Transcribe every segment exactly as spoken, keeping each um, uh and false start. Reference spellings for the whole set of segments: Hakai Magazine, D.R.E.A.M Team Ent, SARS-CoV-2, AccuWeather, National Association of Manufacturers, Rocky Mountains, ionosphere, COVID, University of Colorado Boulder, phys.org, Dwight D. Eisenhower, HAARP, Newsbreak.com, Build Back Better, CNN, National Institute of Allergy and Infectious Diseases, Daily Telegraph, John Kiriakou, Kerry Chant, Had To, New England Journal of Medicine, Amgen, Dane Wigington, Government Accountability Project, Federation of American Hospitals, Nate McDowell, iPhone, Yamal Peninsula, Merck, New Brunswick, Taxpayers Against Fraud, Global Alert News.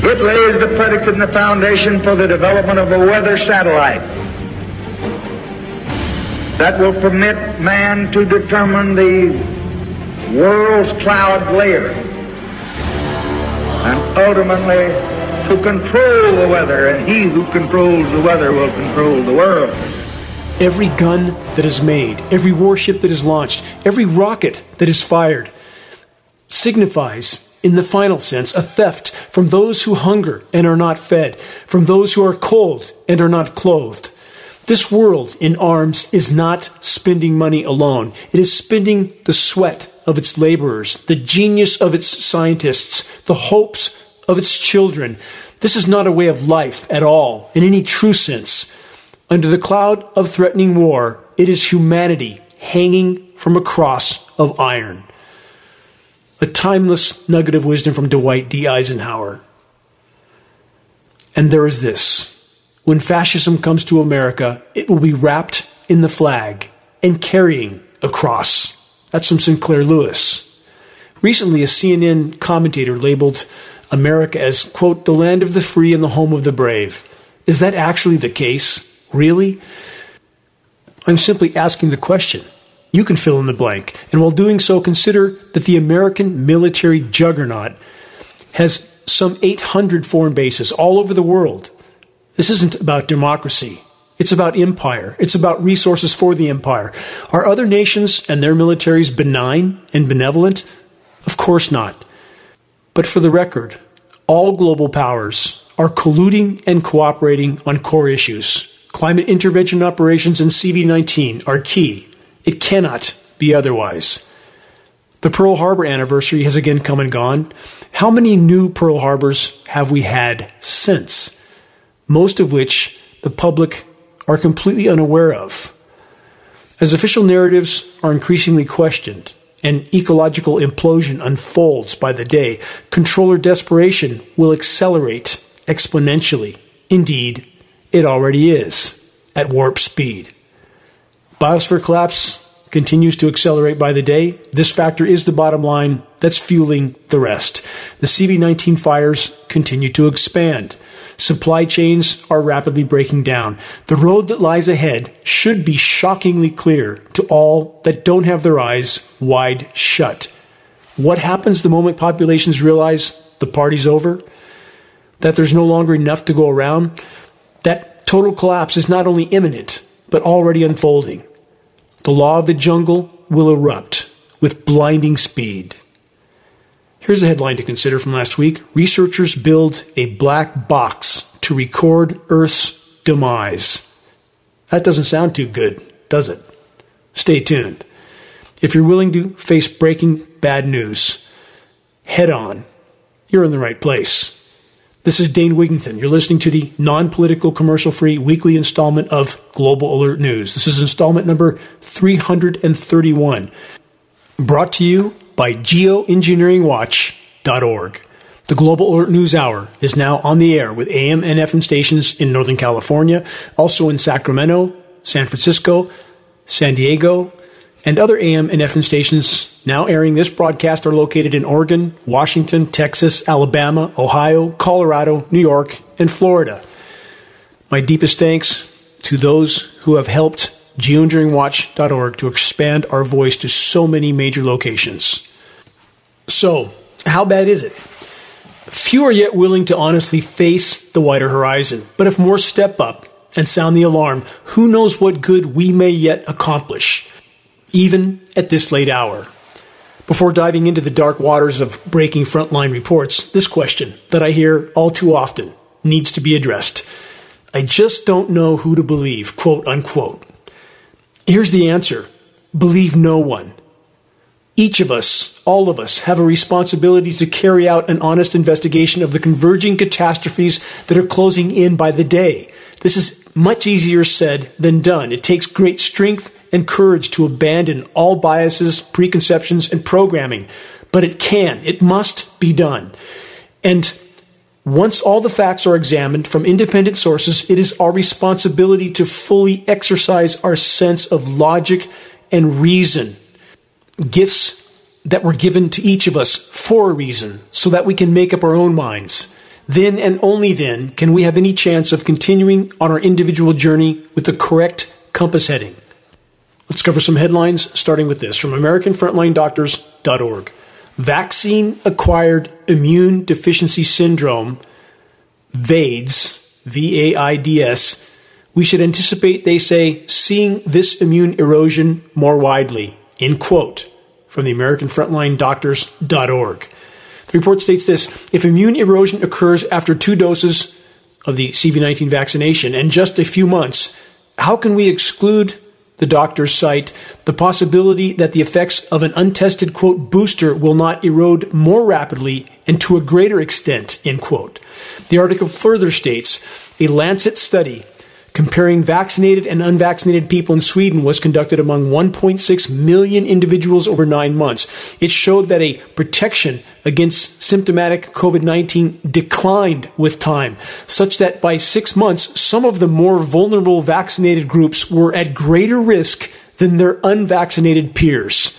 It lays the predicate and the foundation for the development of a weather satellite that will permit man to determine the world's cloud layer and ultimately to control the weather, and he who controls the weather will control the world. Every gun that is made, every warship that is launched, every rocket that is fired signifies, in the final sense, a theft from those who hunger and are not fed, from those who are cold and are not clothed. This world in arms is not spending money alone. It is spending the sweat of its laborers, the genius of its scientists, the hopes of its children. This is not a way of life at all, in any true sense. Under the cloud of threatening war, it is humanity hanging from a cross of iron. A timeless nugget of wisdom from Dwight D. Eisenhower. And there is this. When fascism comes to America, it will be wrapped in the flag and carrying a cross. That's from Sinclair Lewis. Recently, a C N N commentator labeled America as, quote, the land of the free and the home of the brave. Is that actually the case? Really? I'm simply asking the question. You can fill in the blank. And while doing so, consider that the American military juggernaut has some eight hundred foreign bases all over the world. This isn't about democracy. It's about empire. It's about resources for the empire. Are other nations and their militaries benign and benevolent? Of course not. But for the record, all global powers are colluding and cooperating on core issues. Climate intervention operations and C V nineteen are key. It cannot be otherwise. The Pearl Harbor anniversary has again come and gone. How many new Pearl Harbors have we had since? Most of which the public are completely unaware of. As official narratives are increasingly questioned and ecological implosion unfolds by the day, controller desperation will accelerate exponentially. Indeed, it already is, at warp speed. Biosphere collapse continues to accelerate by the day. This factor is the bottom line that's fueling the rest. The C V nineteen fires continue to expand. Supply chains are rapidly breaking down. The road that lies ahead should be shockingly clear to all that don't have their eyes wide shut. What happens the moment populations realize the party's over? That there's no longer enough to go around? That total collapse is not only imminent, but already unfolding. The law of the jungle will erupt with blinding speed. Here's a headline to consider from last week. Researchers build a black box to record Earth's demise. That doesn't sound too good, does it? Stay tuned. If you're willing to face breaking bad news head on, you're in the right place. This is Dane Wigington. You're listening to the non-political, commercial-free weekly installment of Global Alert News. This is installment number three hundred thirty-one, brought to you by geoengineering watch dot org. The Global Alert News Hour is now on the air with A M and F M stations in Northern California, also in Sacramento, San Francisco, San Diego, and other A M and F M stations now airing this broadcast are located in Oregon, Washington, Texas, Alabama, Ohio, Colorado, New York, and Florida. My deepest thanks to those who have helped geoengineering watch dot org to expand our voice to so many major locations. So, how bad is it? Few are yet willing to honestly face the wider horizon, but if more step up and sound the alarm, who knows what good we may yet accomplish, even at this late hour. Before diving into the dark waters of breaking frontline reports, this question that I hear all too often needs to be addressed. I just don't know who to believe, quote unquote. Here's the answer. Believe no one. Each of us, all of us, have a responsibility to carry out an honest investigation of the converging catastrophes that are closing in by the day. This is much easier said than done. It takes great strength and courage to abandon all biases, preconceptions, and programming. But it can, it must be done. And once all the facts are examined from independent sources, it is our responsibility to fully exercise our sense of logic and reason, gifts that were given to each of us for a reason, so that we can make up our own minds. Then and only then can we have any chance of continuing on our individual journey with the correct compass heading. Let's cover some headlines, starting with this from American Frontline Doctors dot org. Vaccine-Acquired Immune Deficiency Syndrome, VAIDS, V A I D S. We should anticipate, they say, seeing this immune erosion more widely, end quote, from the American Frontline Doctors dot org. The report states this: if immune erosion occurs after two doses of the C O V I D nineteen vaccination and just a few months, how can we exclude, the doctors cite, the possibility that the effects of an untested, quote, booster will not erode more rapidly and to a greater extent, end quote. The article further states, a Lancet study comparing vaccinated and unvaccinated people in Sweden was conducted among one point six million individuals over nine months. It showed that a protection against symptomatic COVID nineteen declined with time, such that by six months, some of the more vulnerable vaccinated groups were at greater risk than their unvaccinated peers.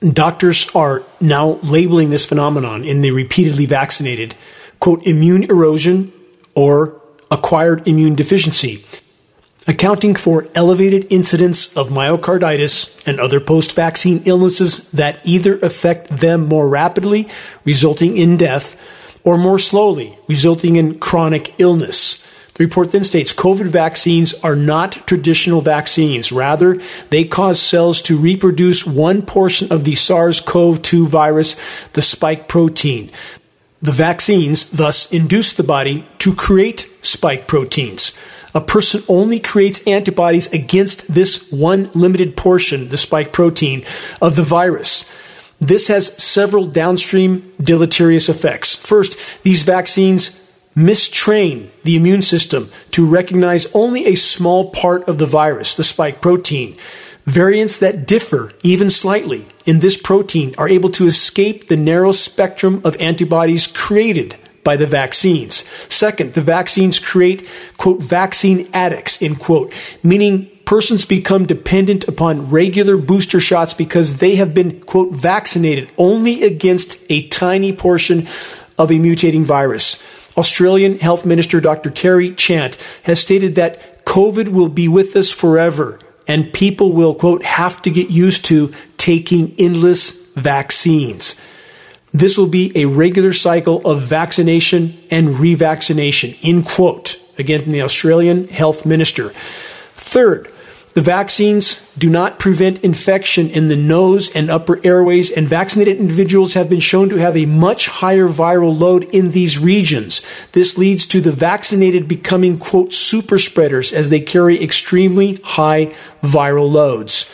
Doctors are now labeling this phenomenon in the repeatedly vaccinated, quote, immune erosion or acquired immune deficiency, accounting for elevated incidence of myocarditis and other post-vaccine illnesses that either affect them more rapidly, resulting in death, or more slowly, resulting in chronic illness. The report then states COVID vaccines are not traditional vaccines. Rather, they cause cells to reproduce one portion of the SARS-C o V two virus, the spike protein. The vaccines thus induce the body to create spike proteins. A person only creates antibodies against this one limited portion, the spike protein, of the virus. This has several downstream deleterious effects. First, these vaccines mistrain the immune system to recognize only a small part of the virus, the spike protein. Variants that differ, even slightly, in this protein are able to escape the narrow spectrum of antibodies created by the vaccines. Second, the vaccines create, quote, vaccine addicts, end quote, meaning persons become dependent upon regular booster shots because they have been, quote, vaccinated only against a tiny portion of a mutating virus. Australian Health Minister Doctor Kerry Chant has stated that COVID will be with us forever, and people will, quote, have to get used to taking endless vaccines. This will be a regular cycle of vaccination and revaccination, end quote. Again, from the Australian Health Minister. Third, the vaccines do not prevent infection in the nose and upper airways, and vaccinated individuals have been shown to have a much higher viral load in these regions. This leads to the vaccinated becoming, quote, super spreaders as they carry extremely high viral loads.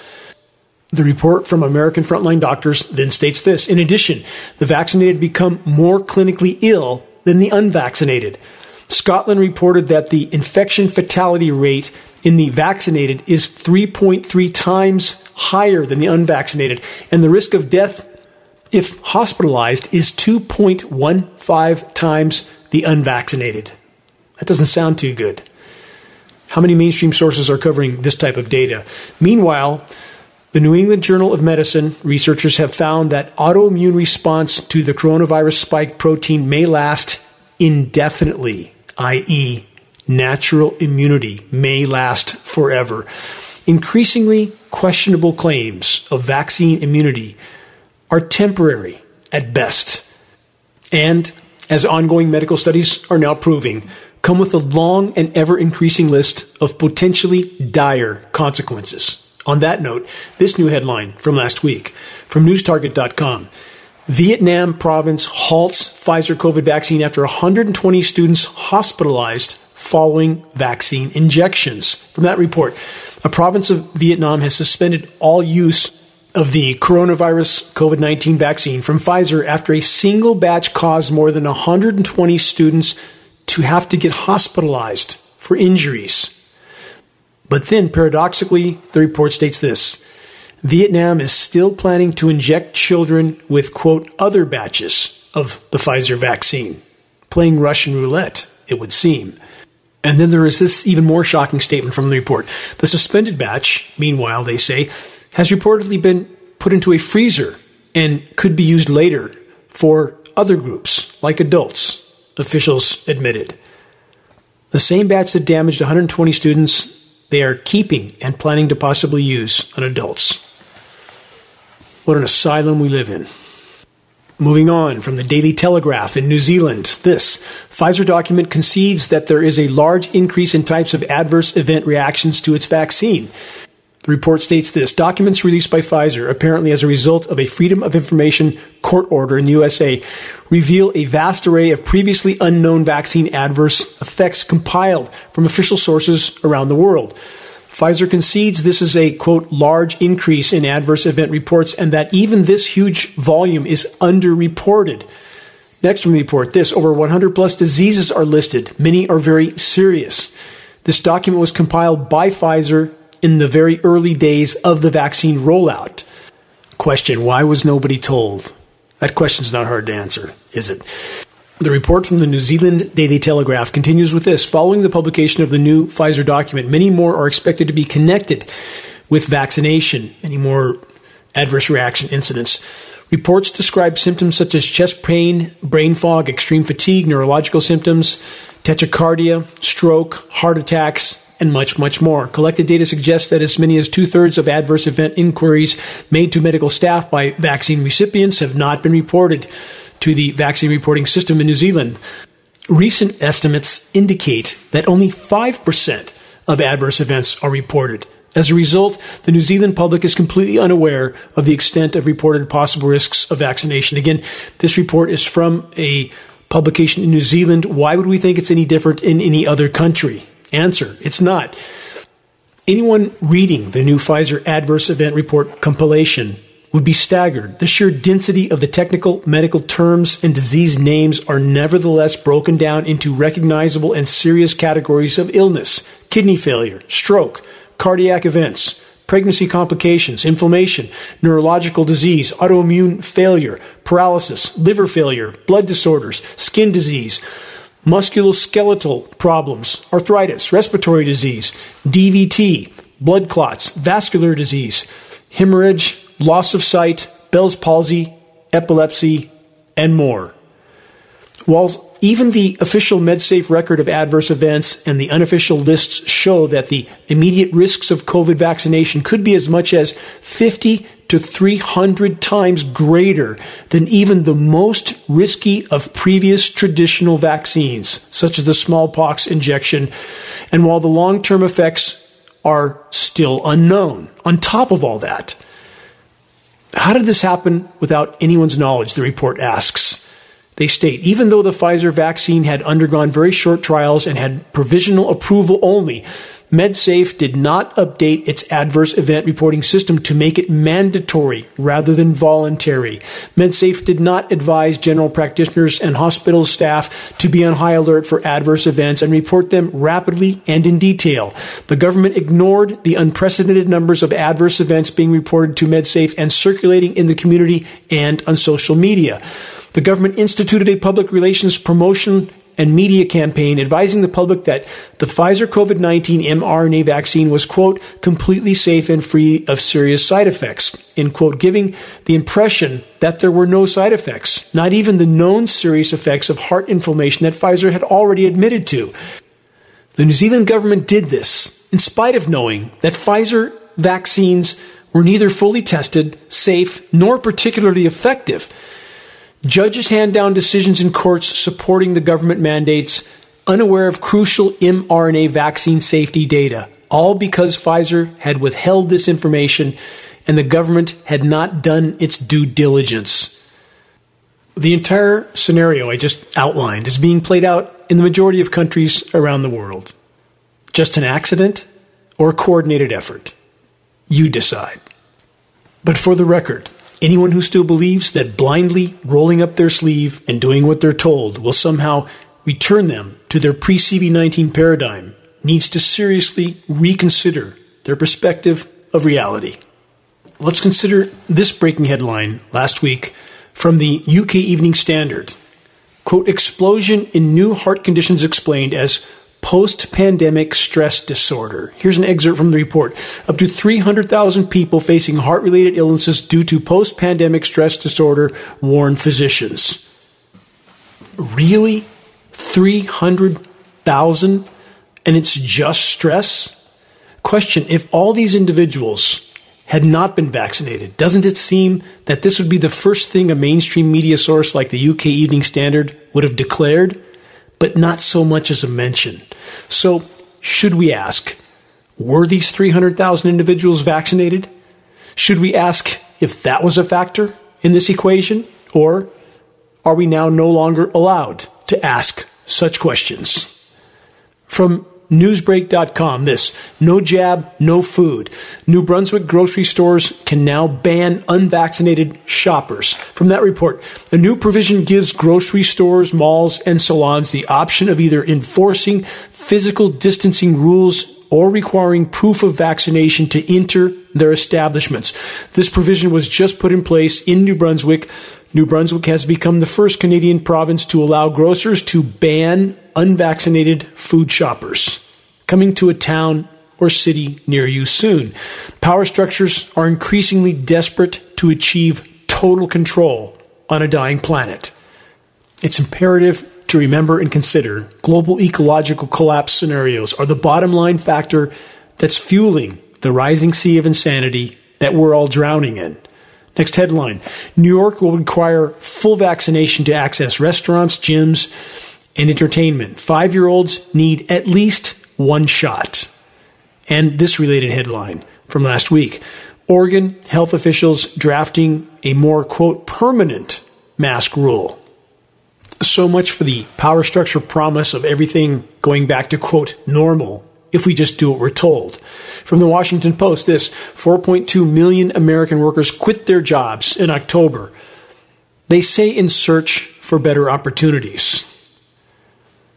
The report from American Frontline Doctors then states this: in addition, the vaccinated become more clinically ill than the unvaccinated. Scotland reported that the infection fatality rate in the vaccinated is three point three times higher than the unvaccinated, and the risk of death if hospitalized is two point one five times the unvaccinated. That doesn't sound too good. How many mainstream sources are covering this type of data? Meanwhile, the New England Journal of Medicine researchers have found that autoimmune response to the coronavirus spike protein may last indefinitely, that is, natural immunity may last forever. Increasingly questionable claims of vaccine immunity are temporary at best, and, as ongoing medical studies are now proving, come with a long and ever-increasing list of potentially dire consequences. On that note, this new headline from last week from News Target dot com: Vietnam province halts Pfizer COVID vaccine after one hundred twenty students hospitalized following vaccine injections. From that report, a province of Vietnam has suspended all use of the coronavirus COVID nineteen vaccine from Pfizer after a single batch caused more than one hundred twenty students to have to get hospitalized for injuries. But then, paradoxically, the report states this: Vietnam is still planning to inject children with, quote, other batches of the Pfizer vaccine. Playing Russian roulette, it would seem. And then there is this even more shocking statement from the report. The suspended batch, meanwhile, they say, has reportedly been put into a freezer and could be used later for other groups, like adults, officials admitted. The same batch that damaged one hundred twenty students, they are keeping and planning to possibly use on adults. What an asylum we live in. Moving on from the Daily Telegraph in New Zealand, this Pfizer document concedes that there is a large increase in types of adverse event reactions to its vaccine. The report states this, documents released by Pfizer, apparently as a result of a Freedom of Information court order in the U S A, reveal a vast array of previously unknown vaccine adverse effects compiled from official sources around the world. Pfizer concedes this is a, quote, large increase in adverse event reports and that even this huge volume is underreported. Next from the report, this, over one hundred plus diseases are listed. Many are very serious. This document was compiled by Pfizer in the very early days of the vaccine rollout. Question, why was nobody told? That question's not hard to answer, is it? The report from the New Zealand Daily Telegraph continues with this. Following the publication of the new Pfizer document, many more are expected to be connected with vaccination, any more adverse reaction incidents. Reports describe symptoms such as chest pain, brain fog, extreme fatigue, neurological symptoms, tachycardia, stroke, heart attacks, and much, much more. Collected data suggests that as many as two-thirds of adverse event inquiries made to medical staff by vaccine recipients have not been reported to the vaccine reporting system in New Zealand. Recent estimates indicate that only five percent of adverse events are reported. As a result, the New Zealand public is completely unaware of the extent of reported possible risks of vaccination. Again, this report is from a publication in New Zealand. Why would we think it's any different in any other country? Answer, it's not. Anyone reading the new Pfizer adverse event report compilation would be staggered. The sheer density of the technical medical terms and disease names are nevertheless broken down into recognizable and serious categories of illness: kidney failure, stroke, cardiac events, pregnancy complications, inflammation, neurological disease, autoimmune failure, paralysis, liver failure, blood disorders, skin disease, musculoskeletal problems, arthritis, respiratory disease, D V T, blood clots, vascular disease, hemorrhage, loss of sight, Bell's palsy, epilepsy, and more. While even the official MedSafe record of adverse events and the unofficial lists show that the immediate risks of COVID vaccination could be as much as fifty to three hundred times greater than even the most risky of previous traditional vaccines, such as the smallpox injection, and while the long-term effects are still unknown. On top of all that, how did this happen without anyone's knowledge, the report asks. They state, even though the Pfizer vaccine had undergone very short trials and had provisional approval only, MedSafe did not update its adverse event reporting system to make it mandatory rather than voluntary. MedSafe did not advise general practitioners and hospital staff to be on high alert for adverse events and report them rapidly and in detail. The government ignored the unprecedented numbers of adverse events being reported to MedSafe and circulating in the community and on social media. The government instituted a public relations promotion and media campaign advising the public that the Pfizer COVID nineteen mRNA vaccine was, quote, completely safe and free of serious side effects, end quote, giving the impression that there were no side effects, not even the known serious effects of heart inflammation that Pfizer had already admitted to. The New Zealand government did this in spite of knowing that Pfizer vaccines were neither fully tested, safe, nor particularly effective. Judges hand down decisions in courts supporting the government mandates, unaware of crucial mRNA vaccine safety data, all because Pfizer had withheld this information and the government had not done its due diligence. The entire scenario I just outlined is being played out in the majority of countries around the world. Just an accident or a coordinated effort? You decide. But for the record, anyone who still believes that blindly rolling up their sleeve and doing what they're told will somehow return them to their pre-C V nineteen paradigm needs to seriously reconsider their perspective of reality. Let's consider this breaking headline last week from the U K Evening Standard. Quote, explosion in new heart conditions explained as post-pandemic stress disorder. Here's an excerpt from the report. Up to three hundred thousand people facing heart-related illnesses due to post-pandemic stress disorder, warn physicians. Really? three hundred thousand, and it's just stress? Question, if all these individuals had not been vaccinated, doesn't it seem that this would be the first thing a mainstream media source like the U K Evening Standard would have declared, but not so much as a mention? So should we ask, were these three hundred thousand individuals vaccinated? Should we ask if that was a factor in this equation? Or are we now no longer allowed to ask such questions? From Newsbreak dot com, this, no jab, no food. New Brunswick grocery stores can now ban unvaccinated shoppers. From that report, a new provision gives grocery stores, malls, and salons the option of either enforcing physical distancing rules or requiring proof of vaccination to enter their establishments. This provision was just put in place in New Brunswick. New Brunswick has become the first Canadian province to allow grocers to ban unvaccinated food shoppers coming to a town or city near you soon. Power structures are increasingly desperate to achieve total control on a dying planet. It's imperative to remember and consider global ecological collapse scenarios are the bottom line factor that's fueling the rising sea of insanity that we're all drowning in. Next headline, New York will require full vaccination to access restaurants, gyms, and entertainment. Five-year-olds need at least one shot. And this related headline from last week, Oregon health officials drafting a more, quote, permanent mask rule. So much for the power structure promise of everything going back to, quote, normal if we just do what we're told. From the Washington Post, this, four point two million American workers quit their jobs in October. They say in search for better opportunities.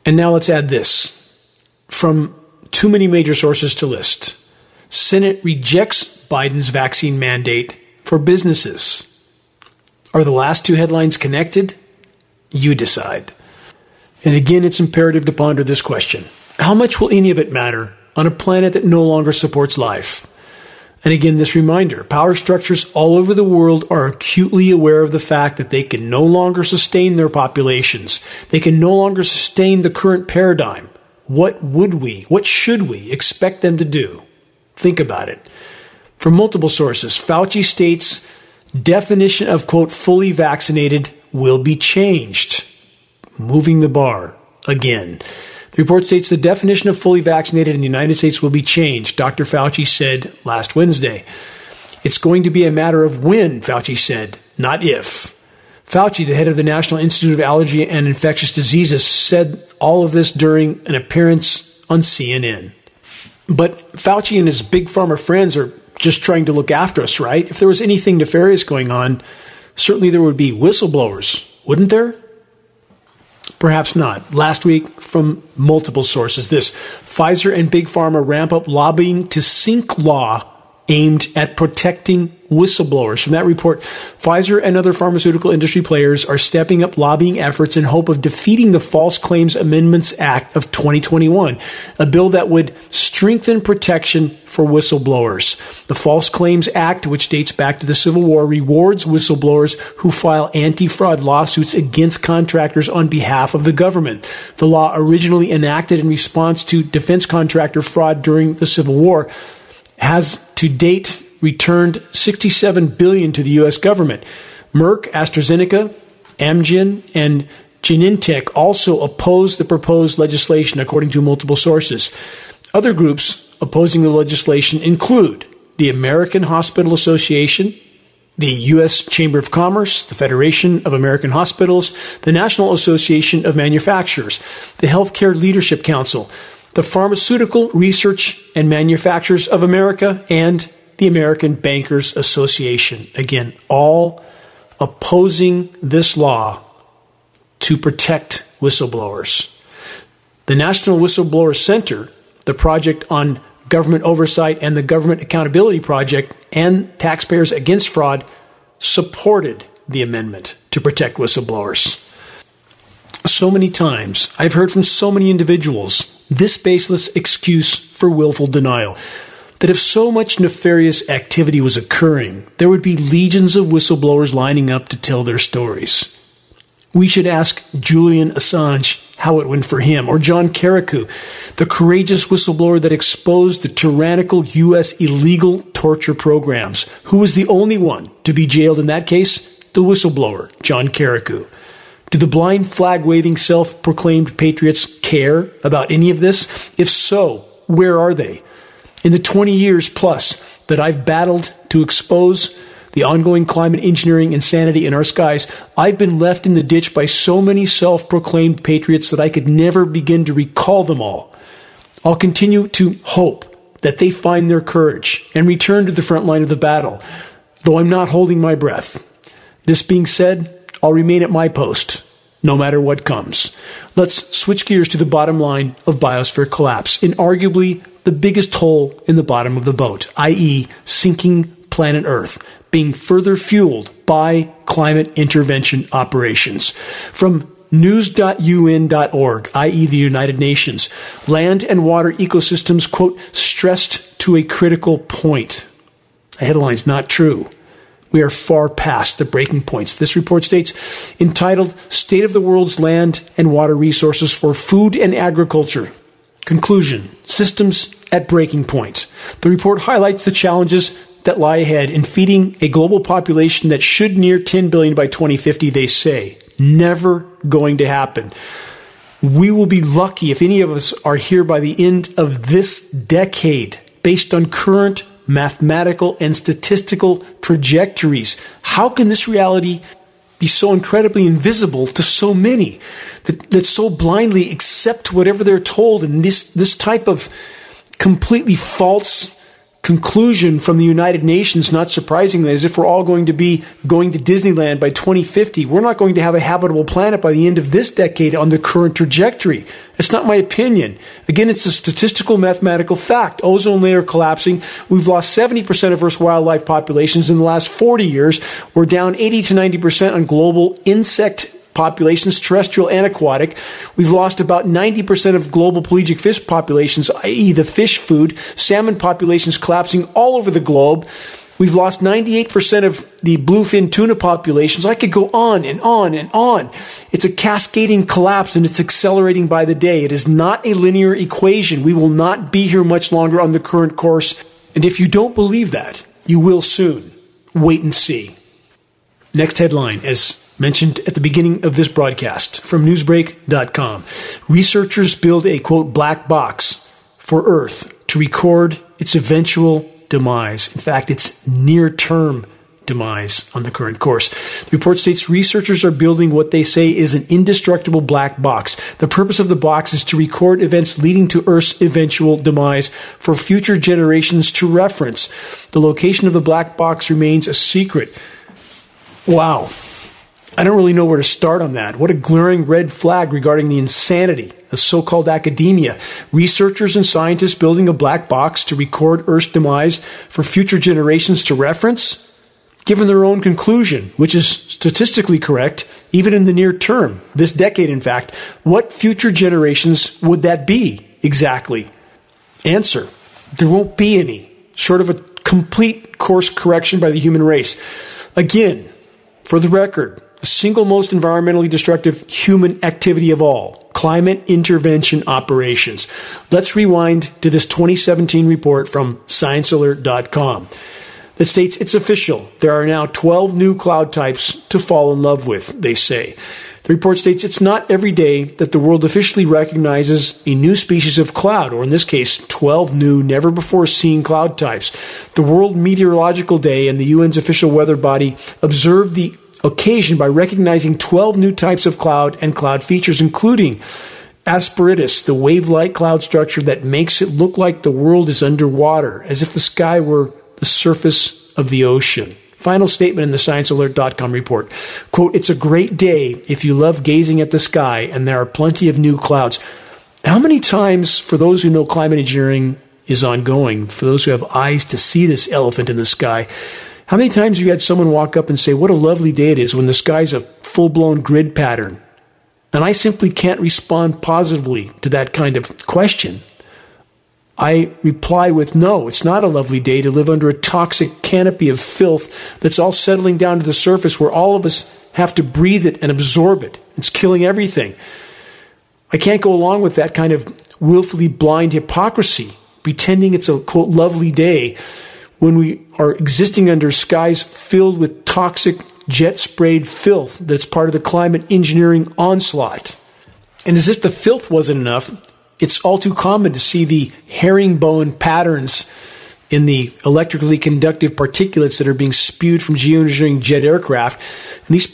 And now let's add this from too many major sources to list. Senate rejects Biden's vaccine mandate for businesses. Are the last two headlines connected? You decide. And again, it's imperative to ponder this question. How much will any of it matter on a planet that no longer supports life? And again, this reminder, power structures all over the world are acutely aware of the fact that they can no longer sustain their populations. They can no longer sustain the current paradigm. What would we, what should we expect them to do? Think about it. From multiple sources, Fauci states definition of, quote, fully vaccinated will be changed, moving the bar again. The report states the definition of fully vaccinated in the United States will be changed, Doctor Fauci said last Wednesday. It's going to be a matter of when, Fauci said, not if. Fauci, the head of the National Institute of Allergy and Infectious Diseases, said all of this during an appearance on C N N. But Fauci and his big pharma friends are just trying to look after us, right? If there was anything nefarious going on, certainly there would be whistleblowers, wouldn't there? Perhaps not. Last week, from multiple sources, this, Pfizer and Big Pharma ramp up lobbying to sink law aimed at protecting whistleblowers. From that report, Pfizer and other pharmaceutical industry players are stepping up lobbying efforts in hope of defeating the False Claims Amendments Act of twenty twenty-one, a bill that would strengthen protection for whistleblowers. The False Claims Act, which dates back to the Civil War, rewards whistleblowers who file anti-fraud lawsuits against contractors on behalf of the government. The law, originally enacted in response to defense contractor fraud during the Civil War, has to date returned sixty-seven billion dollars to the U S government. Merck, AstraZeneca, Amgen, and Genentech also oppose the proposed legislation, according to multiple sources. Other groups opposing the legislation include the American Hospital Association, the U S Chamber of Commerce, the Federation of American Hospitals, the National Association of Manufacturers, the Healthcare Leadership Council, the Pharmaceutical Research and Manufacturers of America, and the American Bankers Association. Again, all opposing this law to protect whistleblowers. The National Whistleblower Center, the Project on Government Oversight and the Government Accountability Project, and Taxpayers Against Fraud supported the amendment to protect whistleblowers. So many times, I've heard from so many individuals this baseless excuse for willful denial, that if so much nefarious activity was occurring, there would be legions of whistleblowers lining up to tell their stories. We should ask Julian Assange how it went for him. Or John Kiriakou, the courageous whistleblower that exposed the tyrannical U S illegal torture programs. Who was the only one to be jailed in that case? The whistleblower, John Kiriakou. Do the blind flag-waving self-proclaimed patriots care about any of this? If so, where are they? In the twenty years plus that I've battled to expose the ongoing climate engineering insanity in our skies, I've been left in the ditch by so many self-proclaimed patriots that I could never begin to recall them all. I'll continue to hope that they find their courage and return to the front line of the battle, though I'm not holding my breath. This being said, I'll remain at my post, no matter what comes. Let's switch gears to the bottom line of biosphere collapse, in arguably the biggest hole in the bottom of the boat, that is sinking planet Earth, being further fueled by climate intervention operations. From news dot u n dot org, that is the United Nations, land and water ecosystems, quote, stressed to a critical point. The headline's not true. We are far past the breaking points. This report states, entitled State of the World's Land and Water Resources for Food and Agriculture. Conclusion, systems at breaking point. The report highlights the challenges that lie ahead in feeding a global population that should near ten billion by twenty fifty, they say. Never going to happen. We will be lucky if any of us are here by the end of this decade, based on current mathematical and statistical trajectories. How can this reality be so incredibly invisible to so many that, that so blindly accept whatever they're told? And this, this type of completely false conclusion from the United Nations, not surprisingly, as if we're all going to be going to Disneyland by twenty fifty. We're not going to have a habitable planet by the end of this decade on the current trajectory. It's not my opinion. Again, it's a statistical mathematical fact. Ozone layer collapsing. We've lost seventy percent of Earth's wildlife populations in the last forty years. We're down eighty to ninety percent on global insect populations, terrestrial and aquatic. We've lost about ninety percent of global pelagic fish populations, that is the fish food, salmon populations collapsing all over the globe. We've lost ninety-eight percent of the bluefin tuna populations. I could go on and on and on. It's a cascading collapse, and it's accelerating by the day. It is not a linear equation. We will not be here much longer on the current course. And if you don't believe that, you will soon. Wait and see. Next headline is mentioned at the beginning of this broadcast from Newsbreak dot com. Researchers build a, quote, black box for Earth to record its eventual demise. In fact, its near-term demise on the current course. The report states researchers are building what they say is an indestructible black box. The purpose of the box is to record events leading to Earth's eventual demise for future generations to reference. The location of the black box remains a secret. Wow. I don't really know where to start on that. What a glaring red flag regarding the insanity of so-called academia. Researchers and scientists building a black box to record Earth's demise for future generations to reference, given their own conclusion, which is statistically correct, even in the near term, this decade, in fact. What future generations would that be exactly? Answer, there won't be any, short of a complete course correction by the human race. Again, for the record, the single most environmentally destructive human activity of all, climate intervention operations. Let's rewind to this twenty seventeen report from science alert dot com that states it's official. There are now twelve new cloud types to fall in love with, they say. The report states it's not every day that the world officially recognizes a new species of cloud, or in this case, twelve new, never-before-seen cloud types. The World Meteorological Day and the U N's official weather body observed the occasion by recognizing twelve new types of cloud and cloud features, including asperitus, the wave-like cloud structure that makes it look like the world is underwater, as if the sky were the surface of the ocean. Final statement in the science alert dot com report, quote, it's a great day if you love gazing at the sky, and there are plenty of new clouds. How many times, for those who know climate engineering is ongoing, for those who have eyes to see this elephant in the sky, how many times have you had someone walk up and say, what a lovely day it is when the sky's a full-blown grid pattern? And I simply can't respond positively to that kind of question. I reply with, no, it's not a lovely day to live under a toxic canopy of filth that's all settling down to the surface where all of us have to breathe it and absorb it. It's killing everything. I can't go along with that kind of willfully blind hypocrisy, pretending it's a, quote, lovely day when we are existing under skies filled with toxic, jet-sprayed filth that's part of the climate engineering onslaught. And as if the filth wasn't enough, it's all too common to see the herringbone patterns in the electrically conductive particulates that are being spewed from geoengineering jet aircraft. And these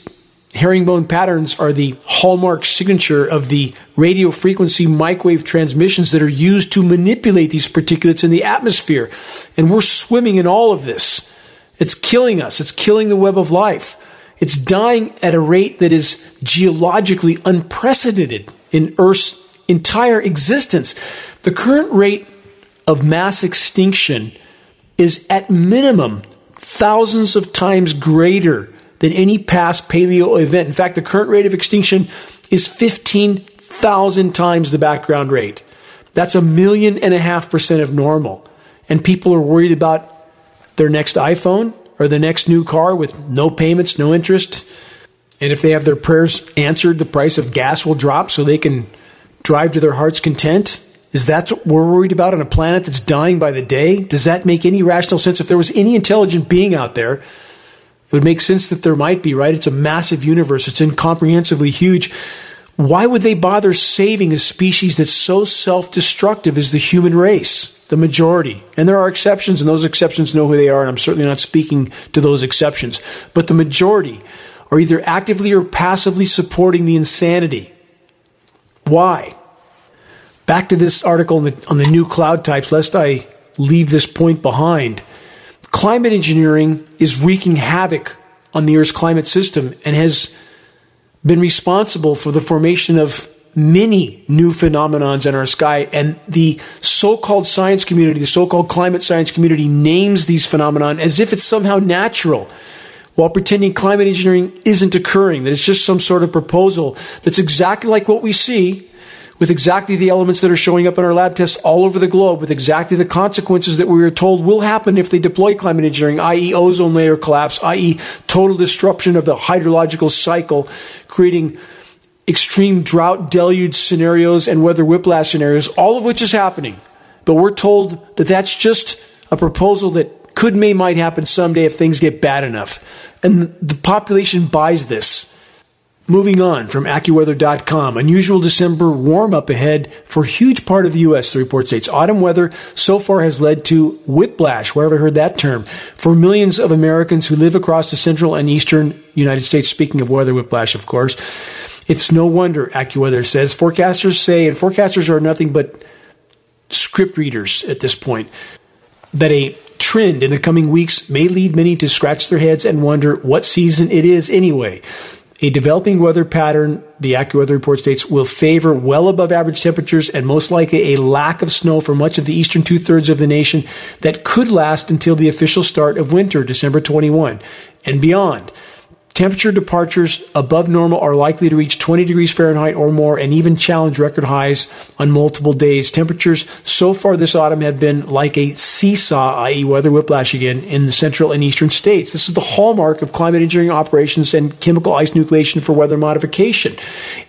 herringbone patterns are the hallmark signature of the radio frequency microwave transmissions that are used to manipulate these particulates in the atmosphere. And we're swimming in all of this. It's killing us. It's killing the web of life. It's dying at a rate that is geologically unprecedented in Earth's entire existence. The current rate of mass extinction is at minimum thousands of times greater than any past paleo event. In fact, the current rate of extinction is fifteen thousand times the background rate. That's a million and a half percent of normal. And people are worried about their next iPhone or the next new car with no payments, no interest. And if they have their prayers answered, the price of gas will drop so they can drive to their heart's content. Is that what we're worried about on a planet that's dying by the day? Does that make any rational sense? If there was any intelligent being out there, it would make sense that there might be, right? It's a massive universe. It's incomprehensibly huge. Why would they bother saving a species that's so self-destructive as the human race, the majority? And there are exceptions, and those exceptions know who they are, and I'm certainly not speaking to those exceptions. But the majority are either actively or passively supporting the insanity. Why? Back to this article on the, on the new cloud types, lest I leave this point behind. Climate engineering is wreaking havoc on the Earth's climate system and has been responsible for the formation of many new phenomenons in our sky. And the so-called science community, the so-called climate science community, names these phenomenon as if it's somehow natural, while pretending climate engineering isn't occurring, that it's just some sort of proposal that's exactly like what we see, with exactly the elements that are showing up in our lab tests all over the globe, with exactly the consequences that we were told will happen if they deploy climate engineering, that is ozone layer collapse, that is total disruption of the hydrological cycle, creating extreme drought deluge scenarios and weather whiplash scenarios, all of which is happening. But we're told that that's just a proposal that could, may, might happen someday if things get bad enough. And the population buys this. Moving on from AccuWeather dot com, unusual December warm-up ahead for a huge part of the U S, the report states. Autumn weather so far has led to whiplash, wherever I heard that term, for millions of Americans who live across the central and eastern United States, speaking of weather whiplash, of course. It's no wonder, AccuWeather says. Forecasters say, and forecasters are nothing but script readers at this point, that a trend in the coming weeks may lead many to scratch their heads and wonder what season it is anyway. A developing weather pattern, the AccuWeather report states, will favor well above average temperatures and most likely a lack of snow for much of the eastern two-thirds of the nation that could last until the official start of winter, December twenty-first, and beyond. Temperature departures above normal are likely to reach twenty degrees Fahrenheit or more and even challenge record highs on multiple days. Temperatures so far this autumn have been like a seesaw, that is weather whiplash again, in the central and eastern states. This is the hallmark of climate engineering operations and chemical ice nucleation for weather modification.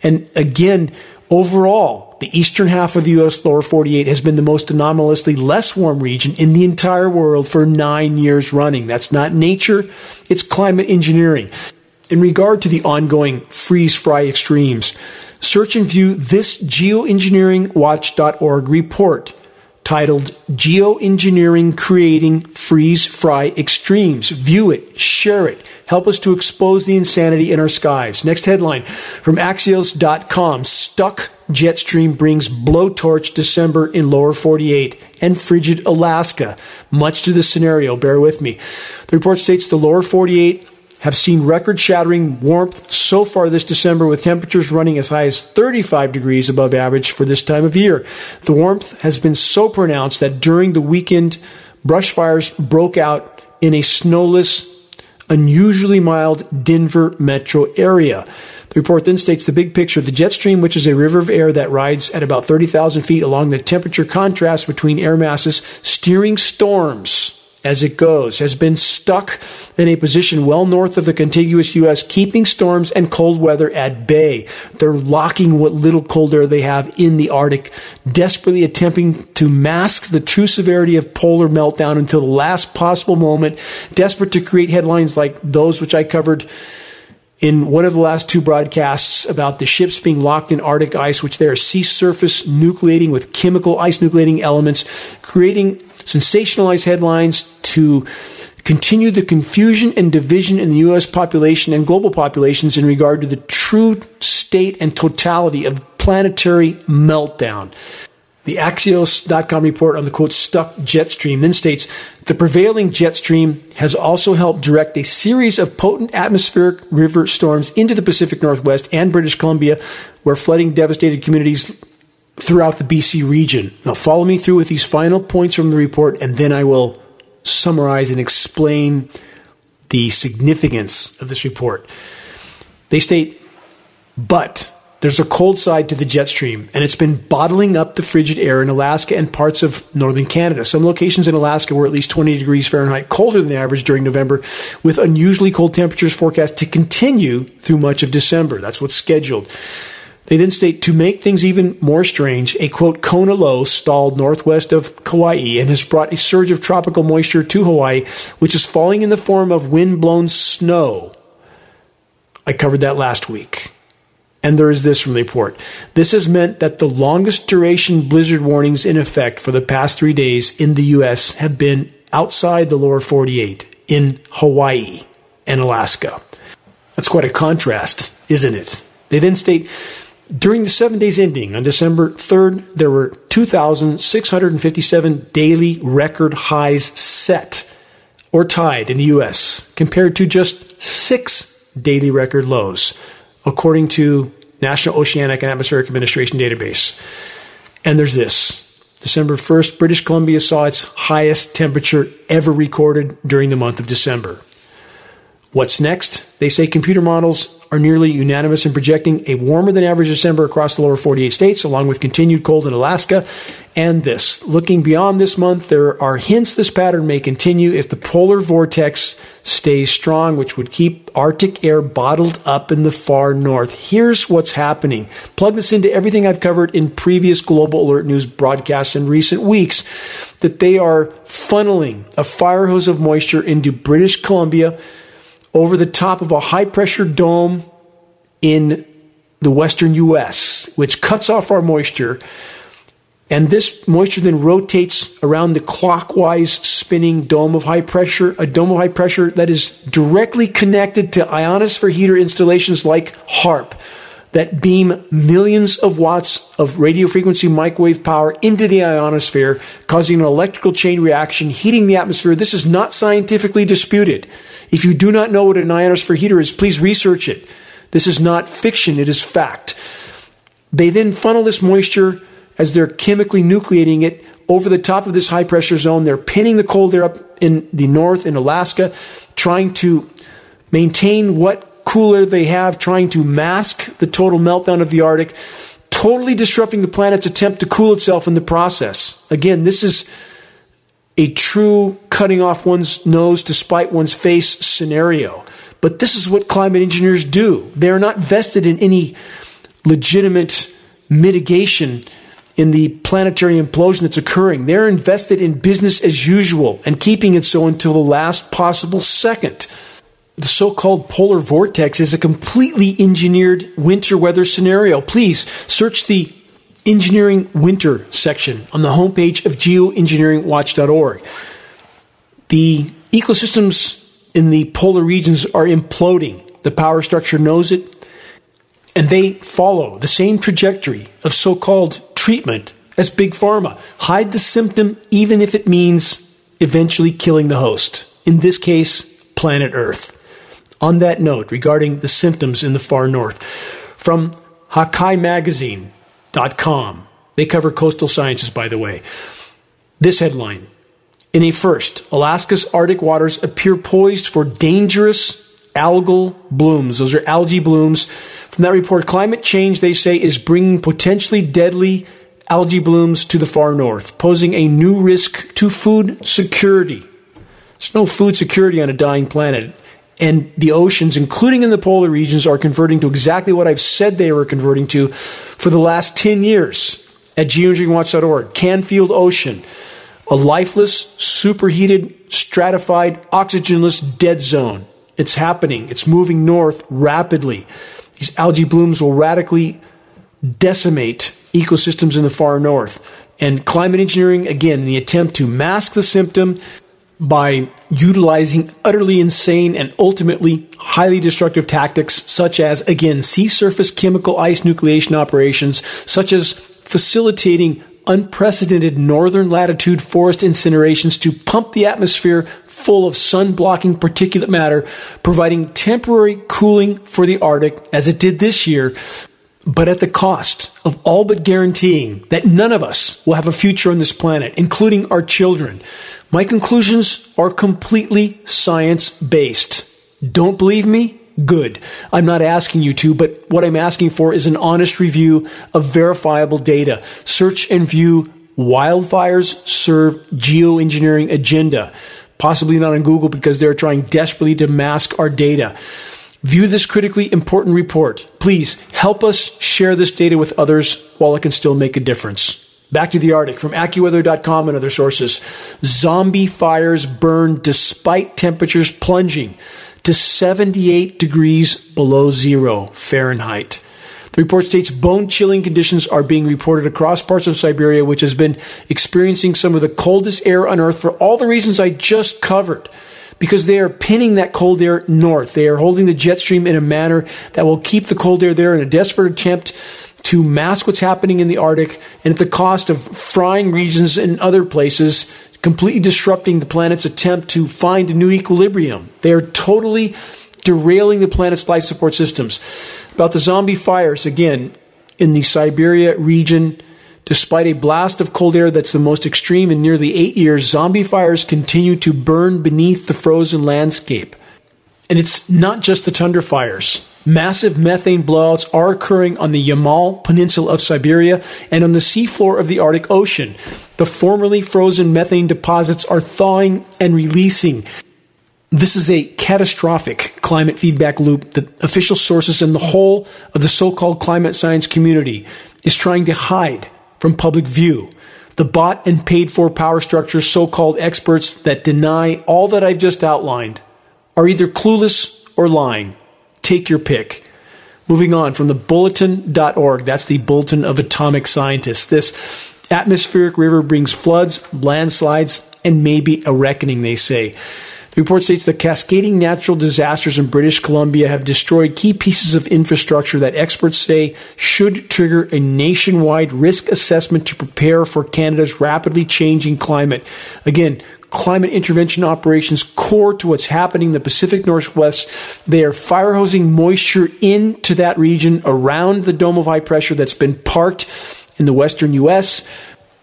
And again, overall, the eastern half of the U S lower forty-eight has been the most anomalously less warm region in the entire world for nine years running. That's not nature, it's climate engineering. In regard to the ongoing freeze-fry extremes, search and view this geoengineering watch dot org report titled Geoengineering Creating Freeze-Fry Extremes. View it, share it, help us to expose the insanity in our skies. Next headline from Axios dot com, Stuck Jet Stream Brings Blowtorch December in Lower forty-eight and Frigid Alaska. Much to the scenario, bear with me. The report states the Lower forty-eight have seen record-shattering warmth so far this December, with temperatures running as high as thirty-five degrees above average for this time of year. The warmth has been so pronounced that during the weekend, brush fires broke out in a snowless, unusually mild Denver metro area. The report then states the big picture. The jet stream, which is a river of air that rides at about thirty thousand feet along the temperature contrast between air masses, steering storms as it goes, has been stuck in a position well north of the contiguous U S, keeping storms and cold weather at bay. They're locking what little cold air they have in the Arctic, desperately attempting to mask the true severity of polar meltdown until the last possible moment, desperate to create headlines like those which I covered in one of the last two broadcasts about the ships being locked in Arctic ice, which they are sea surface nucleating with chemical ice nucleating elements, creating sensationalized headlines to continue the confusion and division in the U S population and global populations in regard to the true state and totality of planetary meltdown. The Axios dot com report on the, quote, stuck jet stream then states, the prevailing jet stream has also helped direct a series of potent atmospheric river storms into the Pacific Northwest and British Columbia, where flooding devastated communities throughout the B C region. Now, follow me through with these final points from the report, and then I will summarize and explain the significance of this report. They state, but there's a cold side to the jet stream, and it's been bottling up the frigid air in Alaska and parts of northern Canada. Some locations in Alaska were at least twenty degrees Fahrenheit colder than average during November, with unusually cold temperatures forecast to continue through much of December. That's what's scheduled. They then state, to make things even more strange, a, quote, Kona low stalled northwest of Kauai and has brought a surge of tropical moisture to Hawaii, which is falling in the form of wind-blown snow. I covered that last week. And there is this from the report. This has meant that the longest duration blizzard warnings in effect for the past three days in the U S have been outside the lower forty-eight in Hawaii and Alaska. That's quite a contrast, isn't it? They then state, during the seven days ending on December third, there were two thousand six hundred fifty-seven daily record highs set or tied in the U S compared to just six daily record lows, according to National Oceanic and Atmospheric Administration database. And there's this. December first, British Columbia saw its highest temperature ever recorded during the month of December. What's next? They say computer models are nearly unanimous in projecting a warmer than average December across the lower forty-eight states, along with continued cold in Alaska. And this, looking beyond this month, there are hints this pattern may continue if the polar vortex stays strong, which would keep Arctic air bottled up in the far north. Here's what's happening. Plug this into everything I've covered in previous Global Alert News broadcasts in recent weeks, that they are funneling a fire hose of moisture into British Columbia over the top of a high-pressure dome in the western U S, which cuts off our moisture. And this moisture then rotates around the clockwise spinning dome of high pressure, a dome of high pressure that is directly connected to ionosphere heater installations like HAARP, that beam millions of watts of radio frequency microwave power into the ionosphere, causing an electrical chain reaction, heating the atmosphere. This is not scientifically disputed. If you do not know what an ionosphere heater is, please research it. This is not fiction. It is fact. They then funnel this moisture as they're chemically nucleating it over the top of this high-pressure zone. They're pinning the cold air up in the north, in Alaska, trying to maintain what cooler they have, trying to mask the total meltdown of the Arctic, totally disrupting the planet's attempt to cool itself in the process. Again, this is a true cutting off one's nose to spite one's face scenario. But this is what climate engineers do. They are not vested in any legitimate mitigation in the planetary implosion that's occurring. They're invested in business as usual and keeping it so until the last possible second. The so-called polar vortex is a completely engineered winter weather scenario. Please search the engineering winter section on the homepage of geoengineering watch dot org. The ecosystems in the polar regions are imploding. The power structure knows it, and they follow the same trajectory of so-called treatment as Big Pharma. Hide the symptom, even if it means eventually killing the host. In this case, planet Earth. On that note, regarding the symptoms in the far north, from Hakai Magazine dot com, they cover coastal sciences, by the way. This headline, in a first, Alaska's Arctic waters appear poised for dangerous algal blooms. Those are algae blooms. From that report, climate change, they say, is bringing potentially deadly algae blooms to the far north, posing a new risk to food security. There's no food security on a dying planet. And the oceans, including in the polar regions, are converting to exactly what I've said they were converting to for the last ten years at geoengineering watch dot org. Canfield Ocean, a lifeless, superheated, stratified, oxygenless dead zone. It's happening. It's moving north rapidly. These algae blooms will radically decimate ecosystems in the far north. And climate engineering, again, in the attempt to mask the symptom by utilizing utterly insane and ultimately highly destructive tactics such as, again, sea surface chemical ice nucleation operations, such as facilitating unprecedented northern latitude forest incinerations to pump the atmosphere full of sun-blocking particulate matter, providing temporary cooling for the Arctic, as it did this year, but at the cost of all but guaranteeing that none of us will have a future on this planet, including our children. My conclusions are completely science-based. Don't believe me? Good. I'm not asking you to, but what I'm asking for is an honest review of verifiable data. Search and view Wildfires Serve Geoengineering Agenda. Possibly not on Google because they're trying desperately to mask our data. View this critically important report. Please help us share this data with others while it can still make a difference. Back to the Arctic from AccuWeather dot com and other sources. Zombie fires burn despite temperatures plunging to seventy-eight degrees below zero Fahrenheit. The report states bone-chilling conditions are being reported across parts of Siberia, which has been experiencing some of the coldest air on Earth for all the reasons I just covered, because they are pinning that cold air north. They are holding the jet stream in a manner that will keep the cold air there in a desperate attempt to mask what's happening in the Arctic, and at the cost of frying regions in other places, completely disrupting the planet's attempt to find a new equilibrium. They are totally derailing the planet's life support systems. About the zombie fires, again, in the Siberia region, despite a blast of cold air that's the most extreme in nearly eight years, zombie fires continue to burn beneath the frozen landscape. And it's not just the tundra fires. Massive methane blowouts are occurring on the Yamal Peninsula of Siberia and on the seafloor of the Arctic Ocean. The formerly frozen methane deposits are thawing and releasing. This is a catastrophic climate feedback loop that official sources and the whole of the so-called climate science community is trying to hide from public view. The bought and paid-for power structures, so-called experts that deny all that I've just outlined, are either clueless or lying. Take your pick. Moving on from the bulletin dot org, that's the Bulletin of Atomic Scientists. This atmospheric river brings floods, landslides, and maybe a reckoning, they say. The report states the cascading natural disasters in British Columbia have destroyed key pieces of infrastructure that experts say should trigger a nationwide risk assessment to prepare for Canada's rapidly changing climate. Again, climate intervention operations core to what's happening in the Pacific Northwest. They are firehosing moisture into that region around the dome of high pressure that's been parked in the western U S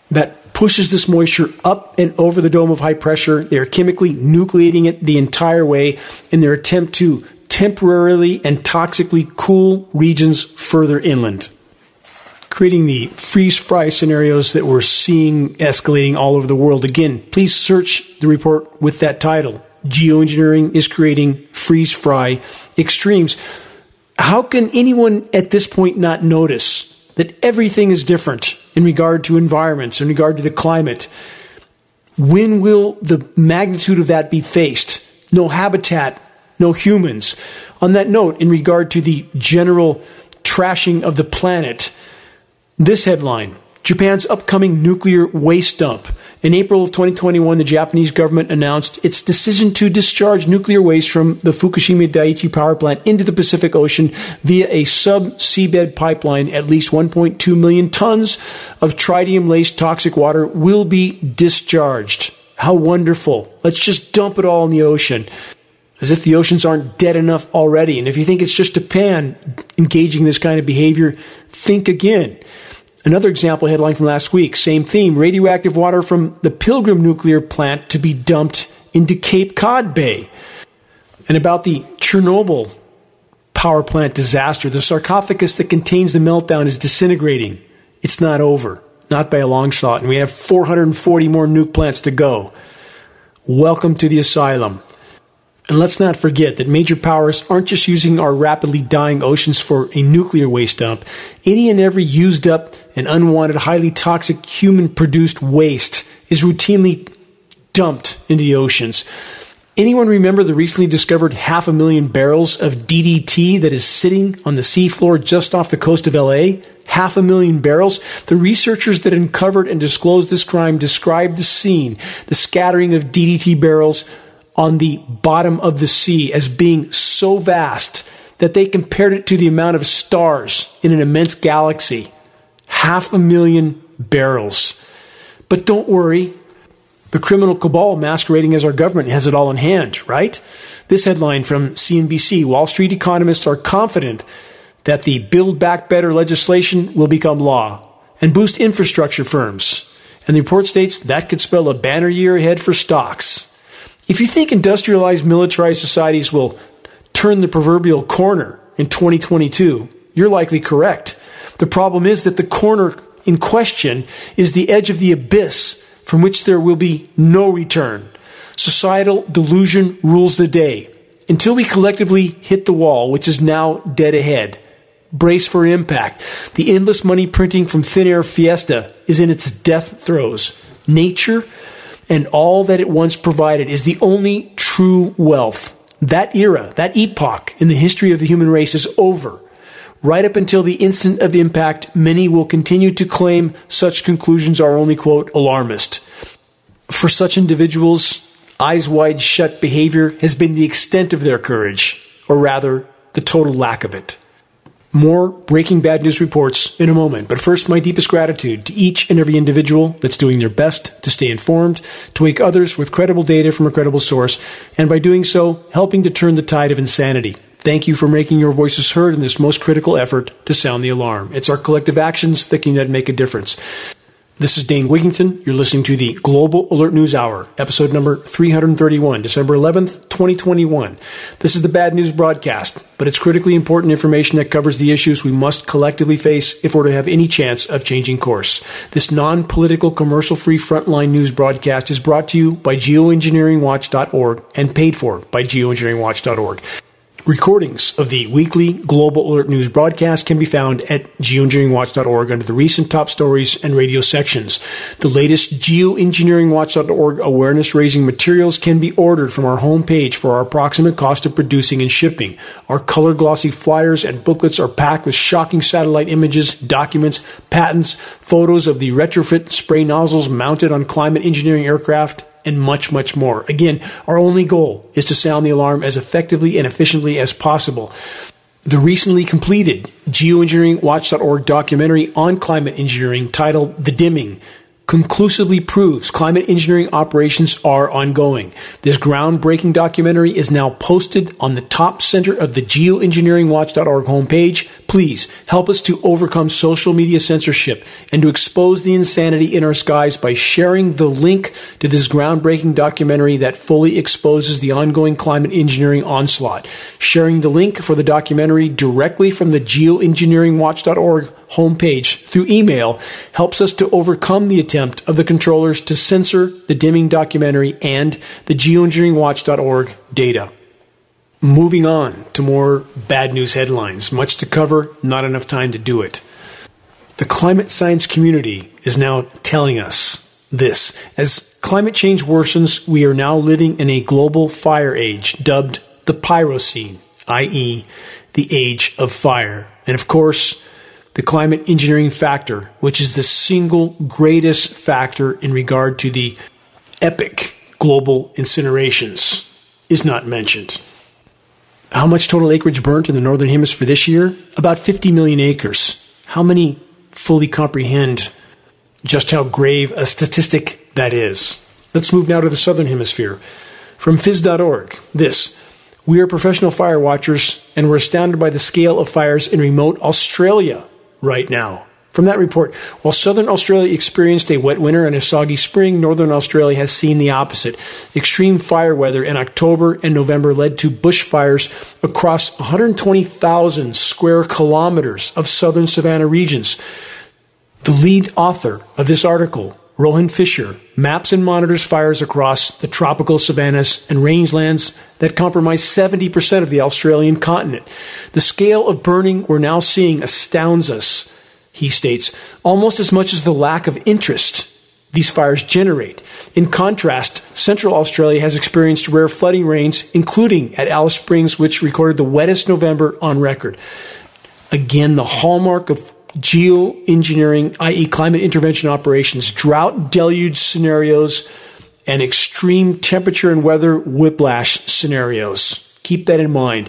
that pushes this moisture up and over the dome of high pressure. They're chemically nucleating it the entire way in their attempt to temporarily and toxically cool regions further inland, creating the freeze-fry scenarios that we're seeing escalating all over the world. Again, please search the report with that title. Geoengineering is creating freeze-fry extremes. How can anyone at this point not notice that everything is different in regard to environments, in regard to the climate? When will the magnitude of that be faced? No habitat, no humans. On that note, in regard to the general trashing of the planet, this headline, Japan's upcoming nuclear waste dump. In April of twenty twenty-one, the Japanese government announced its decision to discharge nuclear waste from the Fukushima Daiichi power plant into the Pacific Ocean via a sub-seabed pipeline. At least one point two million tons of tritium-laced toxic water will be discharged. How wonderful. Let's just dump it all in the ocean. As if the oceans aren't dead enough already. And if you think it's just Japan engaging in this kind of behavior, think again. Another example headline from last week, same theme, radioactive water from the Pilgrim nuclear plant to be dumped into Cape Cod Bay. And about the Chernobyl power plant disaster, the sarcophagus that contains the meltdown is disintegrating. It's not over, not by a long shot, and we have four hundred forty more nuke plants to go. Welcome to the asylum. And let's not forget that major powers aren't just using our rapidly dying oceans for a nuclear waste dump. Any and every used up and unwanted, highly toxic human-produced waste is routinely dumped into the oceans. Anyone remember the recently discovered half a million barrels of D D T that is sitting on the seafloor just off the coast of L A? Half a million barrels. The researchers that uncovered and disclosed this crime described the scene, the scattering of D D T barrels on the bottom of the sea as being so vast that they compared it to the amount of stars in an immense galaxy. Half a million barrels. But don't worry, the criminal cabal masquerading as our government has it all in hand, right? This headline from C N B C, Wall Street economists are confident that the Build Back Better legislation will become law and boost infrastructure firms. And the report states that could spell a banner year ahead for stocks. If you think industrialized, militarized societies will turn the proverbial corner in twenty twenty-two, you're likely correct. The problem is that the corner in question is the edge of the abyss from which there will be no return. Societal delusion rules the day. Until we collectively hit the wall, which is now dead ahead, brace for impact. The endless money printing from thin air fiesta is in its death throes. Nature and all that it once provided is the only true wealth. That era, that epoch in the history of the human race is over. Right up until the instant of impact, many will continue to claim such conclusions are only, quote, alarmist. For such individuals, eyes wide shut behavior has been the extent of their courage, or rather, the total lack of it. More breaking bad news reports in a moment. But first, my deepest gratitude to each and every individual that's doing their best to stay informed, to wake others with credible data from a credible source, and by doing so, helping to turn the tide of insanity. Thank you for making your voices heard in this most critical effort to sound the alarm. It's our collective actions that can then make a difference. This is Dane Wigington. You're listening to the Global Alert News Hour, episode number three thirty-one, December eleventh, twenty twenty-one. This is the bad news broadcast, but it's critically important information that covers the issues we must collectively face if we're to have any chance of changing course. This non-political, commercial-free frontline news broadcast is brought to you by geoengineering watch dot org and paid for by geoengineering watch dot org. Recordings of the weekly Global Alert News broadcast can be found at geoengineering watch dot org under the recent top stories and radio sections. The latest geoengineering watch dot org awareness-raising materials can be ordered from our homepage for our approximate cost of producing and shipping. Our color-glossy flyers and booklets are packed with shocking satellite images, documents, patents, photos of the retrofit spray nozzles mounted on climate engineering aircraft, and much, much more. Again, our only goal is to sound the alarm as effectively and efficiently as possible. The recently completed geoengineering watch dot org documentary on climate engineering titled The Dimming conclusively proves climate engineering operations are ongoing. This groundbreaking documentary is now posted on the top center of the geoengineering watch dot org homepage. Please help us to overcome social media censorship and to expose the insanity in our skies by sharing the link to this groundbreaking documentary that fully exposes the ongoing climate engineering onslaught. Sharing the link for the documentary directly from the geoengineering watch dot org homepage through email helps us to overcome the attempt of the controllers to censor the Dimming documentary and the geoengineering watch dot org data. Moving on to more bad news headlines. Much to cover, not enough time to do it. The climate science community is now telling us this. As climate change worsens, we are now living in a global fire age dubbed the Pyrocene, that is, the age of fire. And of course, the climate engineering factor, which is the single greatest factor in regard to the epic global incinerations, is not mentioned. How much total acreage burnt in the Northern Hemisphere this year? About fifty million acres. How many fully comprehend just how grave a statistic that is? Let's move now to the Southern Hemisphere. From phys dot org, this: we are professional fire watchers and we're astounded by the scale of fires in remote Australia right now. From that report, while Southern Australia experienced a wet winter and a soggy spring, Northern Australia has seen the opposite. Extreme fire weather in October and November led to bushfires across one hundred twenty thousand square kilometers of southern savanna regions. The lead author of this article Rohan Fisher maps and monitors fires across the tropical savannas and rangelands that comprise seventy percent of the Australian continent. The scale of burning we're now seeing astounds us, he states, almost as much as the lack of interest these fires generate. In contrast, Central Australia has experienced rare flooding rains, including at Alice Springs, which recorded the wettest November on record. Again, the hallmark of geoengineering, that is climate intervention operations, drought deluge scenarios, and extreme temperature and weather whiplash scenarios. Keep that in mind.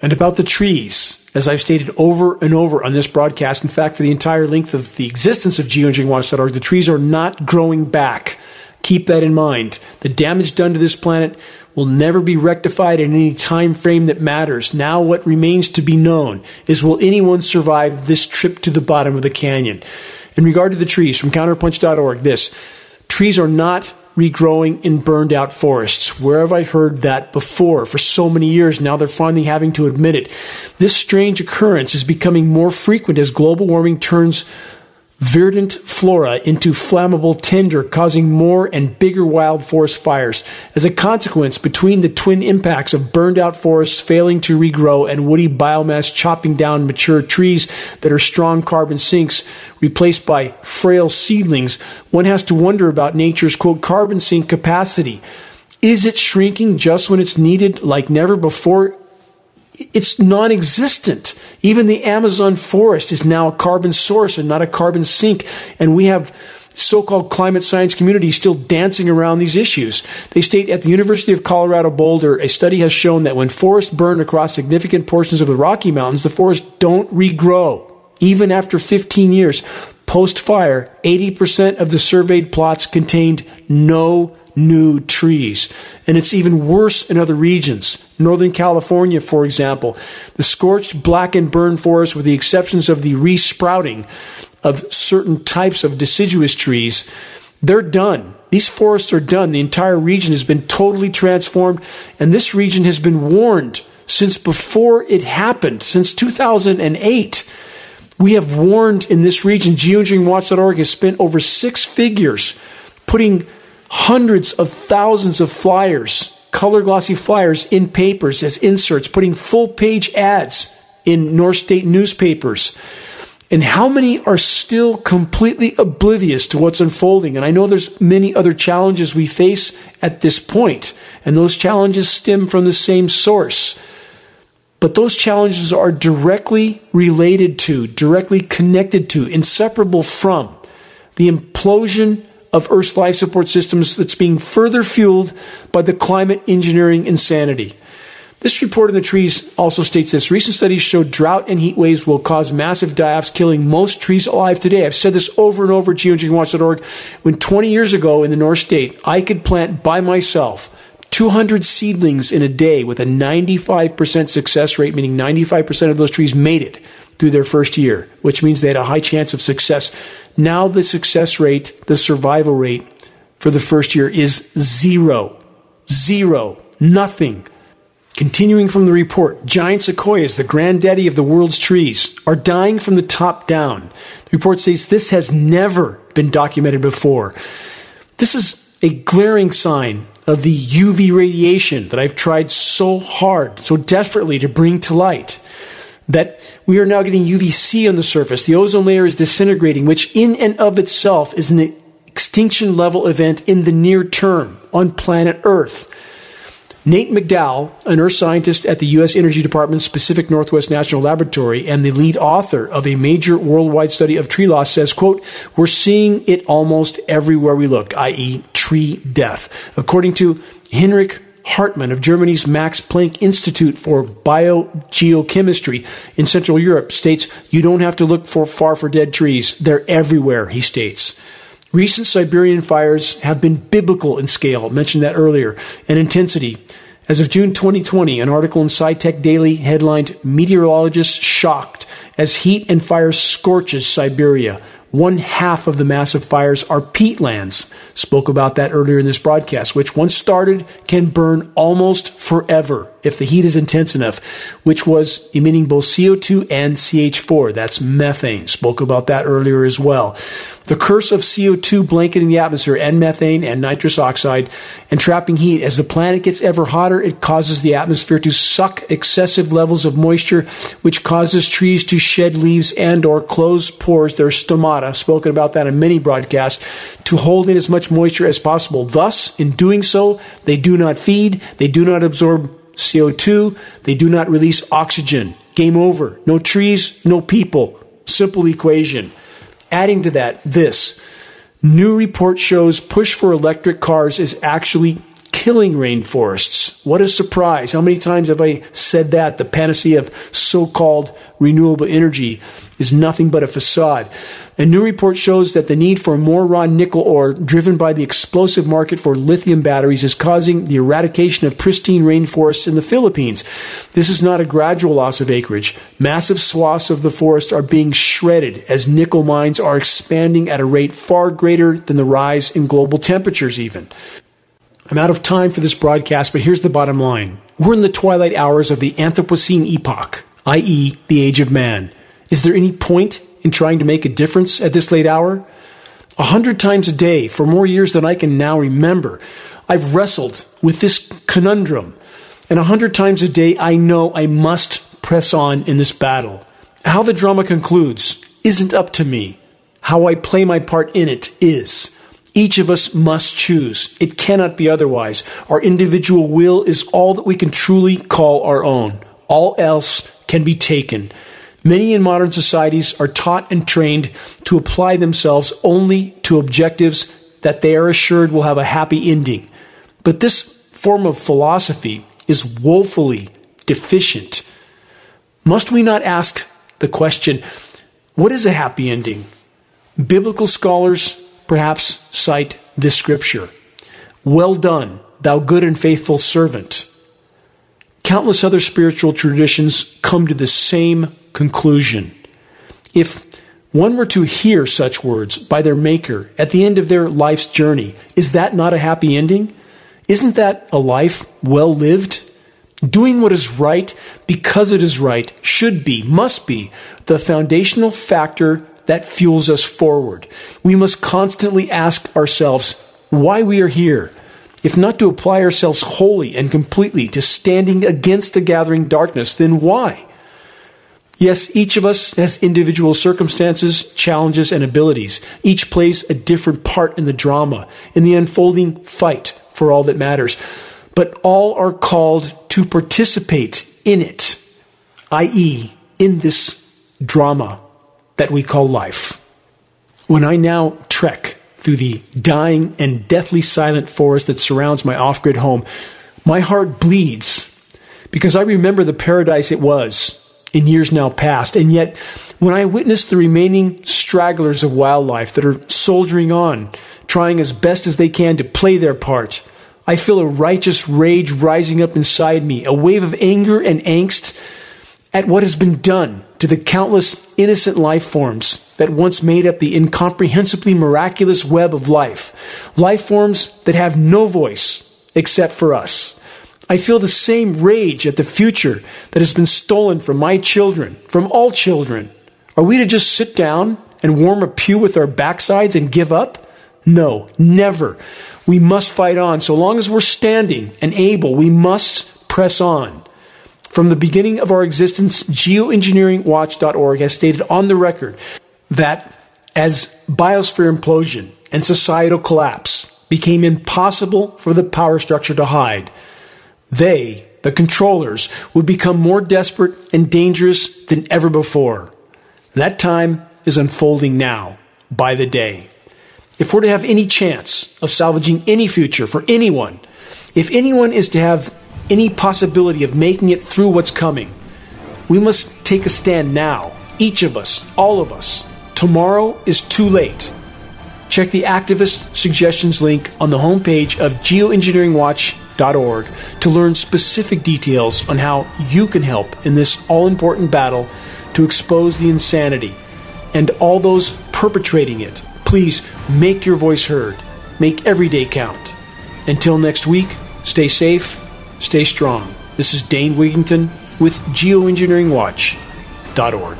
And about the trees, as I've stated over and over on this broadcast, in fact, for the entire length of the existence of geoengineering watch dot org, the trees are not growing back. Keep that in mind. The damage done to this planet will never be rectified in any time frame that matters. Now what remains to be known is, will anyone survive this trip to the bottom of the canyon? In regard to the trees, from counterpunch dot org, this: trees are not regrowing in burned out forests. Where have I heard that before? For so many years now, they're finally having to admit it. This strange occurrence is becoming more frequent as global warming turns verdant flora into flammable tinder, causing more and bigger wild forest fires. As a consequence, between the twin impacts of burned-out forests failing to regrow and woody biomass chopping down mature trees that are strong carbon sinks replaced by frail seedlings, one has to wonder about nature's, quote, carbon sink capacity. Is it shrinking just when it's needed like never before? It's non-existent. Even the Amazon forest is now a carbon source and not a carbon sink. And we have so-called climate science community still dancing around these issues. They state at the University of Colorado Boulder, a study has shown that when forests burn across significant portions of the Rocky Mountains, the forests don't regrow. Even after fifteen years, post-fire, eighty percent of the surveyed plots contained no new trees. And it's even worse in other regions. Northern California, for example, the scorched, black and burn forests, with the exceptions of the re-sprouting of certain types of deciduous trees, they're done. These forests are done. The entire region has been totally transformed, and this region has been warned since before it happened, since two thousand eight. We have warned in this region. geoengineering watch dot org has spent over six figures putting hundreds of thousands of flyers, color glossy flyers, in papers as inserts, putting full page ads in North State newspapers. And how many are still completely oblivious to what's unfolding? And I know there's many other challenges we face at this point, and those challenges stem from the same source. But those challenges are directly related to, directly connected to, inseparable from the implosion of Earth's life support systems that's being further fueled by the climate engineering insanity. This report on the trees also states this: recent studies show drought and heat waves will cause massive die-offs, killing most trees alive today. I've said this over and over at geoengineering watch dot org. When twenty years ago in the North State, I could plant by myself two hundred seedlings in a day with a ninety-five percent success rate, meaning ninety-five percent of those trees made it through their first year, which means they had a high chance of success. Now the success rate, the survival rate for the first year is zero. Zero. Nothing. Continuing from the report, giant sequoias, the granddaddy of the world's trees, are dying from the top down. The report states this has never been documented before. This is a glaring sign of the U V radiation that I've tried so hard, so desperately to bring to light, that we are now getting U V C on the surface. The ozone layer is disintegrating, which in and of itself is an extinction level event in the near term on planet Earth. Nate McDowell, an Earth scientist at the U S Energy Department's Pacific Northwest National Laboratory and the lead author of a major worldwide study of tree loss, says, quote, "We're seeing it almost everywhere we look, that is tree death." According to Henrik Hartmann of Germany's Max Planck Institute for Biogeochemistry in Central Europe, states, "You don't have to look for far for dead trees. They're everywhere," he states. Recent Siberian fires have been biblical in scale, I mentioned that earlier, and intensity. As of June twenty twenty, an article in SciTech Daily headlined, "Meteorologists Shocked as Heat and Fire Scorches Siberia. One half of the massive fires are peatlands." Spoke about that earlier in this broadcast, which once started can burn almost forever. if the heat is intense enough, which was emitting both C O two and C H four. That's methane. Spoke about that earlier as well. The curse of C O two blanketing the atmosphere and methane and nitrous oxide and trapping heat. As the planet gets ever hotter, it causes the atmosphere to suck excessive levels of moisture, which causes trees to shed leaves and or close pores, their stomata, spoken about that in many broadcasts, to hold in as much moisture as possible. Thus, in doing so, they do not feed, they do not absorb C O two, they do not release oxygen. Game over. No trees, no people. Simple equation. Adding to that, this new report shows push for electric cars is actually killing rainforests. What a surprise. How many times have I said that? The panacea of so-called renewable energy is nothing but a facade. A new report shows that the need for more raw nickel ore driven by the explosive market for lithium batteries is causing the eradication of pristine rainforests in the Philippines. This is not a gradual loss of acreage. Massive swaths of the forest are being shredded as nickel mines are expanding at a rate far greater than the rise in global temperatures even. I'm out of time for this broadcast, but here's the bottom line. We're in the twilight hours of the Anthropocene epoch, that is the age of man. Is there any point in trying to make a difference at this late hour? A hundred times a day for more years than I can now remember, I've wrestled with this conundrum. And a hundred times a day, I know I must press on in this battle. How the drama concludes isn't up to me. How I play my part in it is. Each of us must choose. It cannot be otherwise. Our individual will is all that we can truly call our own. All else can be taken. Many in modern societies are taught and trained to apply themselves only to objectives that they are assured will have a happy ending. But this form of philosophy is woefully deficient. Must we not ask the question, what is a happy ending? Biblical scholars perhaps cite this scripture. Well done, thou good and faithful servant. Countless other spiritual traditions come to the same conclusion. If one were to hear such words by their maker at the end of their life's journey, is that not a happy ending? Isn't that a life well lived? Doing what is right because it is right should be, must be, the foundational factor that fuels us forward. We must constantly ask ourselves why we are here, if not to apply ourselves wholly and completely to standing against the gathering darkness, then why? Yes, each of us has individual circumstances, challenges, and abilities. Each plays a different part in the drama, in the unfolding fight for all that matters. But all are called to participate in it, that is, in this drama that we call life. When I now trek through the dying and deathly silent forest that surrounds my off-grid home, my heart bleeds because I remember the paradise it was in years now past. And yet, when I witness the remaining stragglers of wildlife that are soldiering on, trying as best as they can to play their part, I feel a righteous rage rising up inside me, a wave of anger and angst at what has been done to the countless innocent life forms that once made up the incomprehensibly miraculous web of life, life forms that have no voice except for us. I feel the same rage at the future that has been stolen from my children, from all children. Are we to just sit down and warm a pew with our backsides and give up? No, never. We must fight on. So long as we're standing and able, we must press on. From the beginning of our existence, geoengineering watch dot org has stated on the record that as biosphere implosion and societal collapse became impossible for the power structure to hide, they, the controllers, would become more desperate and dangerous than ever before. That time is unfolding now, by the day. If we're to have any chance of salvaging any future for anyone, if anyone is to have any possibility of making it through what's coming, we must take a stand now, each of us, all of us. Tomorrow is too late. Check the activist suggestions link on the homepage of geoengineering watch dot org. to learn specific details on how you can help in this all-important battle to expose the insanity and all those perpetrating it. Please make your voice heard. Make every day count. Until next week, stay safe, stay strong. This is Dane Wigington with geoengineering watch dot org.